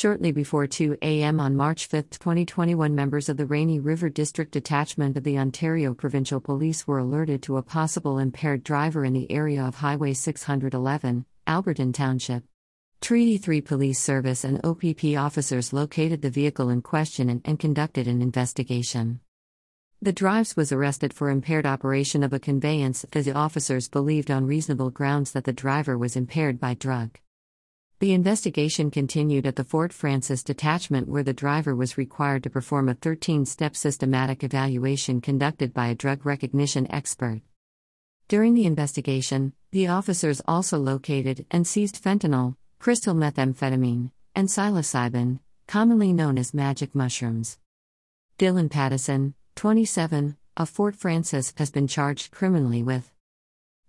Shortly before 2 a.m. on March 5, 2021, members of the Rainy River District Detachment of the Ontario Provincial Police were alerted to a possible impaired driver in the area of Highway 611, Alberton Township. Treaty 3 Police Service and OPP officers located the vehicle in question and conducted an investigation. The driver was arrested for impaired operation of a conveyance as the officers believed on reasonable grounds that the driver was impaired by drug. The investigation continued at the Fort Francis detachment, where the driver was required to perform a 13-step systematic evaluation conducted by a drug recognition expert. During the investigation, the officers also located and seized fentanyl, crystal methamphetamine, and psilocybin, commonly known as magic mushrooms. Dylan Pattison, 27, of Fort Francis, has been charged criminally with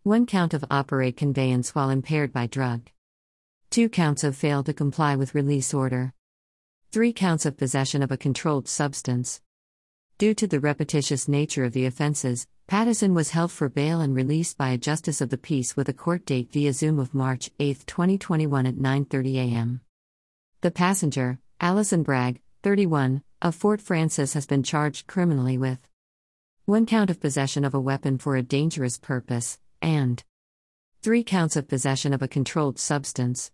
1 count of operate conveyance while impaired by drug, 2 counts of fail to comply with release order, 3 counts of possession of a controlled substance. Due to the repetitious nature of the offenses, Pattison was held for bail and released by a justice of the peace with a court date via Zoom of March 8, 2021 at 9:30 a.m. The passenger, Allison Bragg, 31, of Fort Francis, has been charged criminally with 1 count of possession of a weapon for a dangerous purpose, and 3 counts of possession of a controlled substance.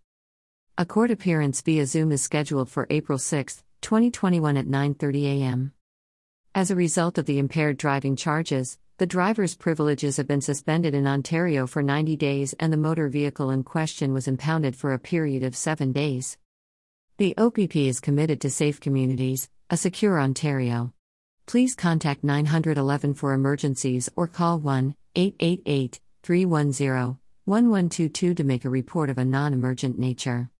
A court appearance via Zoom is scheduled for April 6, 2021 at 9:30 a.m. As a result of the impaired driving charges, the driver's privileges have been suspended in Ontario for 90 days and the motor vehicle in question was impounded for a period of 7 days. The OPP is committed to safe communities, a secure Ontario. Please contact 911 for emergencies or call 1-888-310-1122 to make a report of a non-emergent nature.